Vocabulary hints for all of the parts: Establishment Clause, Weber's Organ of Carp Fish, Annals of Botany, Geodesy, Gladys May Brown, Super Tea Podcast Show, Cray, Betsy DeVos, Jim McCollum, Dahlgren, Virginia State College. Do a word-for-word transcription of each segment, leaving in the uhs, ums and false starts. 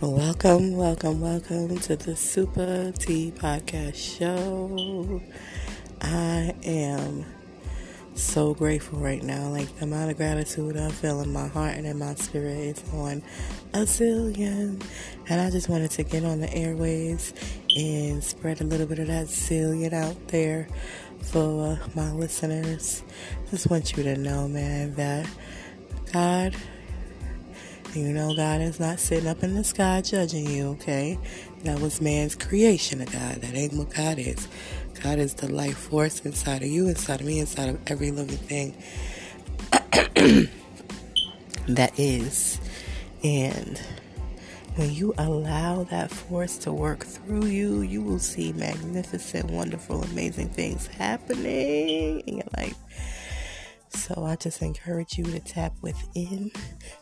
Welcome, welcome, welcome to the Super Tea Podcast Show. I am so grateful right now. Like, the amount of gratitude I feel in my heart and in my spirit is on a zillion. And I just wanted to get on the airwaves and spread a little bit of that zillion out there for my listeners. Just want you to know, man, that God... You know, God is not sitting up in the sky judging you, okay? That was man's creation of God. That ain't what God is. God is the life force inside of you, inside of me, inside of every living thing that is. And when you allow that force to work through you, you will see magnificent, wonderful, amazing things happening in your life. So I just encourage you to tap within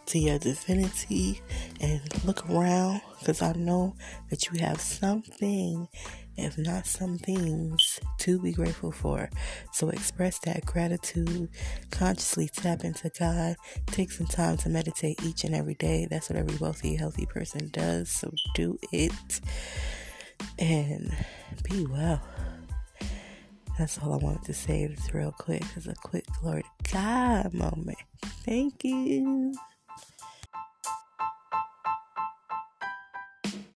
to your divinity and look around, because I know that you have something, if not some things, to be grateful for. So express that gratitude, consciously tap into God, take some time to meditate each and every day. That's what every wealthy, healthy person does. So do it and be well. That's all I wanted to say. It's real quick. It's a quick glory to God moment. Thank you.